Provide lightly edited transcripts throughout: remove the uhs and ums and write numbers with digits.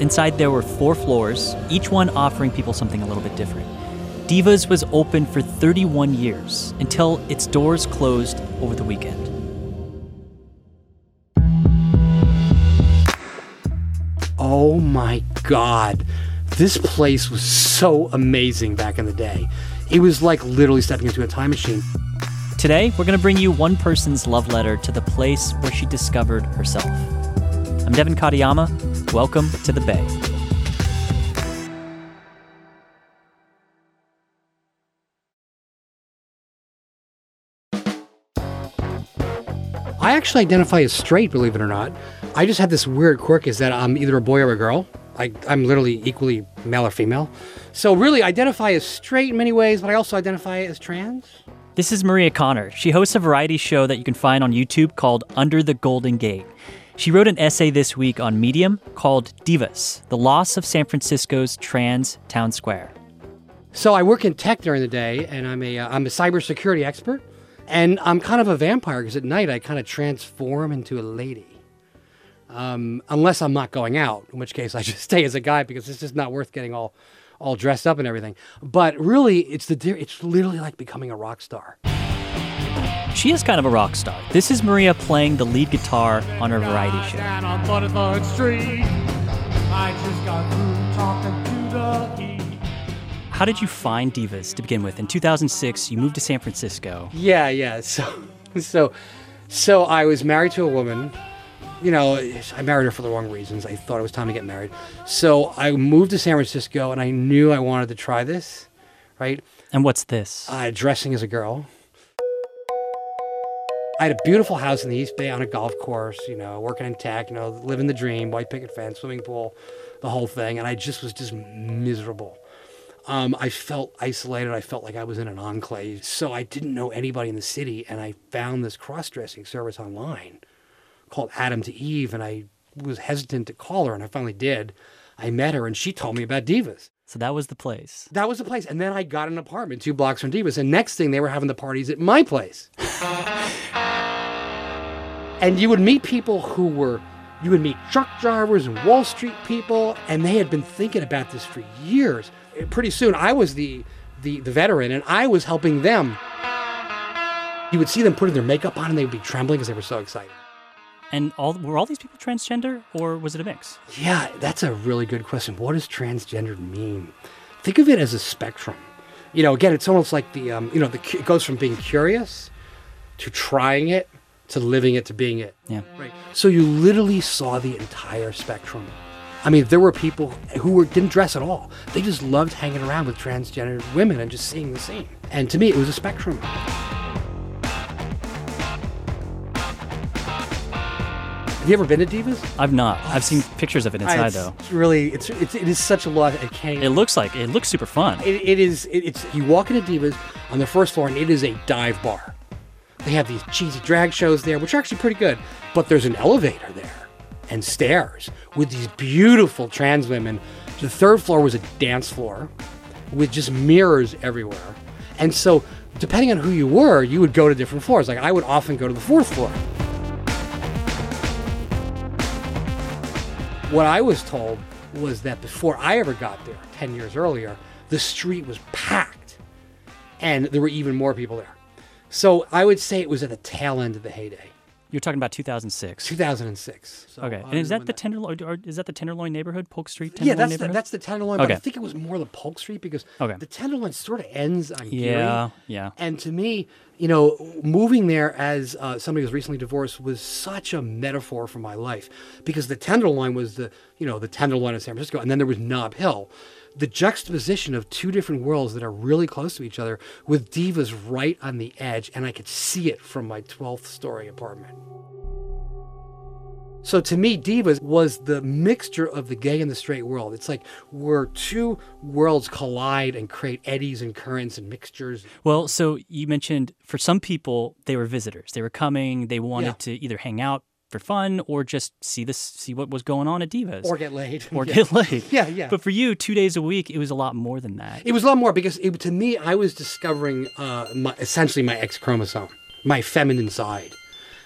Inside there were 4 floors, each one offering people something a little bit different. Divas was open for 31 years until its doors closed over the weekend. Oh my God. This place was so amazing back in the day. It was like literally stepping into a time machine. Today, we're going to bring you one person's love letter to the place where she discovered herself. I'm Devin Katayama. Welcome to the Bay. I actually identify as straight, believe it or not. I just have this weird quirk is that I'm either a boy or a girl. I'm literally equally male or female. So really, I identify as straight in many ways, but I also identify as trans. This is Maria Konner. She hosts a variety show that you can find on YouTube called Under the Golden Gate. She wrote an essay this week on Medium called Divas, the Loss of San Francisco's Trans Town Square. So I work in tech during the day, and I'm a cybersecurity expert, and I'm kind of a vampire because at night I kind of transform into a lady. Unless I'm not going out, in which case I just stay as a guy because it's just not worth getting all dressed up and everything. But really, it's literally like becoming a rock star. She is kind of a rock star. This is Maria playing the lead guitar on her variety show. How did you find Divas to begin with? In 2006, you moved to San Francisco. Yeah. So I was married to a woman. You know, I married her for the wrong reasons. I thought it was time to get married. So I moved to San Francisco, and I knew I wanted to try this, right? And what's this? Dressing as a girl. I had a beautiful house in the East Bay on a golf course, you know, working in tech, you know, living the dream, white picket fence, swimming pool, the whole thing. And I was just miserable. I felt isolated. I felt like I was in an enclave. So I didn't know anybody in the city. And I found this cross-dressing service online called Adam to Eve. And I was hesitant to call her. And I finally did. I met her, and she told me about Divas. So that was the place. That was the place. And then I got an apartment 2 blocks from Divas. And next thing, they were having the parties at my place. And you would meet people you would meet truck drivers and Wall Street people, and they had been thinking about this for years. Pretty soon, I was the veteran, and I was helping them. You would see them putting their makeup on, and they would be trembling because they were so excited. And were all these people transgender, or was it a mix? Yeah, that's a really good question. What does transgender mean? Think of it as a spectrum. You know, again, it's almost like it goes from being curious to trying it, to living it, to being it. Yeah. Right. So you literally saw the entire spectrum. I mean, there were people who didn't dress at all. They just loved hanging around with transgender women and just seeing the scene. And to me, it was a spectrum. Have you ever been to Divas? I've not. I've seen pictures of it inside, though. It's really, it is such a lot. It looks super fun. It's you walk into Divas on the first floor, and it is a dive bar. They have these cheesy drag shows there, which are actually pretty good. But there's an elevator there and stairs with these beautiful trans women The third floor was a dance floor with just mirrors everywhere. And so depending on who you were, you would go to different floors. Like I would often go to the fourth floor. What I was told was that before I ever got there, 10 years earlier, the street was packed and there were even more people there. So I would say it was at the tail end of the heyday. You're talking about 2006. 2006. So okay, and is that the Tenderloin? Or is that the Tenderloin neighborhood, Polk Street? Tenderloin neighborhood? That's the Tenderloin. Okay. But I think it was more the Polk Street because the Tenderloin sort of ends on Geary. Yeah. And to me, you know, moving there as somebody who's recently divorced was such a metaphor for my life because the Tenderloin was the Tenderloin of San Francisco, and then there was Nob Hill. The juxtaposition of two different worlds that are really close to each other with Divas right on the edge, and I could see it from my 12th story apartment. So to me, Divas was the mixture of the gay and the straight world. It's like where two worlds collide and create eddies and currents and mixtures. Well, so you mentioned for some people, they were visitors. They were coming, they wanted to either hang out for fun or just see what was going on at Divas. Or get laid. Yeah. But for you, 2 days a week, it was a lot more than that. It was a lot more because to me, I was discovering essentially my X chromosome, my feminine side.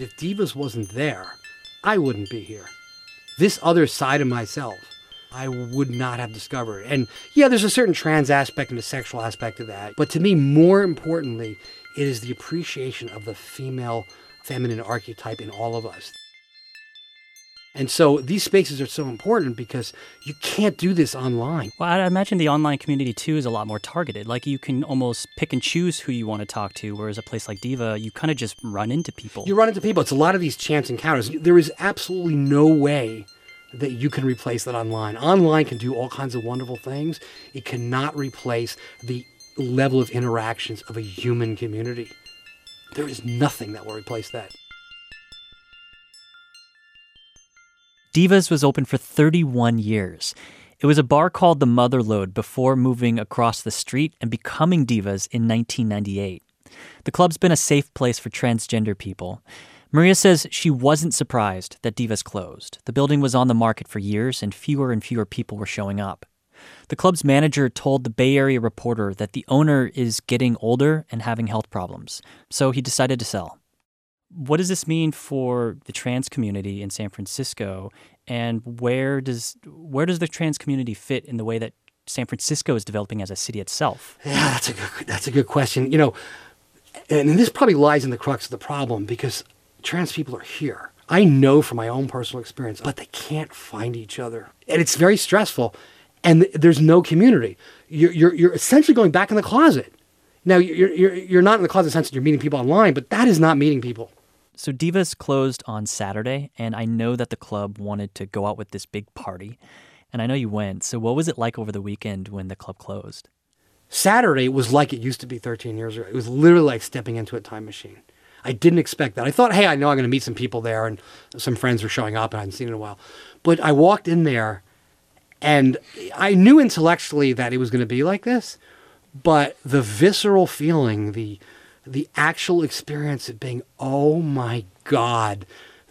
If Divas wasn't there, I wouldn't be here. This other side of myself, I would not have discovered. And yeah, there's a certain trans aspect and a sexual aspect of that. But to me, more importantly, it is the appreciation of the female feminine archetype in all of us. And so these spaces are so important because you can't do this online. Well, I imagine the online community, too, is a lot more targeted. Like, you can almost pick and choose who you want to talk to, whereas a place like Diva, you kind of just run into people. You run into people. It's a lot of these chance encounters. There is absolutely no way that you can replace that online. Online can do all kinds of wonderful things. It cannot replace the level of interactions of a human community. There is nothing that will replace that. Divas was open for 31 years. It was a bar called The Motherlode before moving across the street and becoming Divas in 1998. The club's been a safe place for transgender people. Maria says she wasn't surprised that Divas closed. The building was on the market for years, and fewer people were showing up. The club's manager told the Bay Area Reporter that the owner is getting older and having health problems, so he decided to sell. What does this mean for the trans community in San Francisco, and where does the trans community fit in the way that San Francisco is developing as a city itself? Yeah, that's a good question. You know, and this probably lies in the crux of the problem because trans people are here. I know from my own personal experience, but they can't find each other, and it's very stressful. And there's no community. You're essentially going back in the closet. Now you're not in the closet in the sense that you're meeting people online, but that is not meeting people. So Divas closed on Saturday, and I know that the club wanted to go out with this big party, and I know you went. So what was it like over the weekend when the club closed? Saturday was like it used to be 13 years ago. It was literally like stepping into a time machine. I didn't expect that. I thought, hey, I know I'm going to meet some people there, and some friends were showing up, and I hadn't seen in a while. But I walked in there, and I knew intellectually that it was going to be like this, but the visceral feeling, the actual experience of being, oh my God,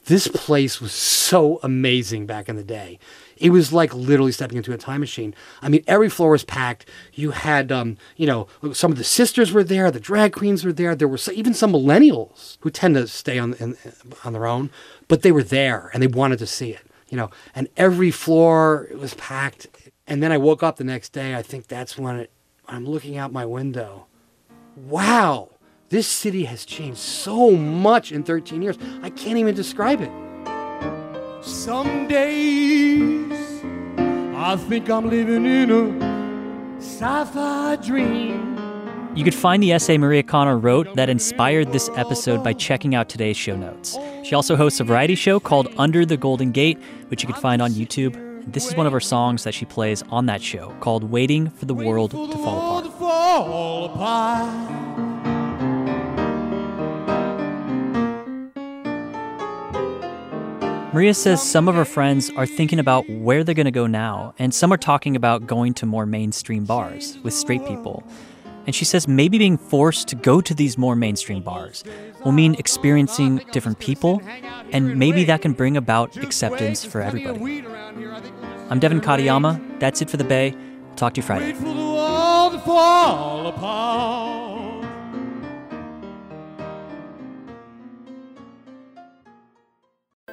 this place was so amazing back in the day. It was like literally stepping into a time machine. I mean, every floor was packed. You had, some of the sisters were there, the drag queens were there. There were even some millennials who tend to stay on their own, but they were there and they wanted to see it. You know, and every floor was packed. And then I woke up the next day. I think that's when I'm looking out my window. Wow, this city has changed so much in 13 years. I can't even describe it. Some days I think I'm living in a sci-fi dream. You could find the essay Maria Konner wrote that inspired this episode by checking out today's show notes. She also hosts a variety show called Under the Golden Gate, which you can find on YouTube. This is one of her songs that she plays on that show called Waiting for the World to Fall Apart. Maria says some of her friends are thinking about where they're going to go now, and some are talking about going to more mainstream bars with straight people. And she says maybe being forced to go to these more mainstream bars will mean experiencing different people, and maybe that can bring about acceptance for everybody. I'm Devin Katayama. That's it for The Bay. We'll talk to you Friday. Wait for the wall to fall apart.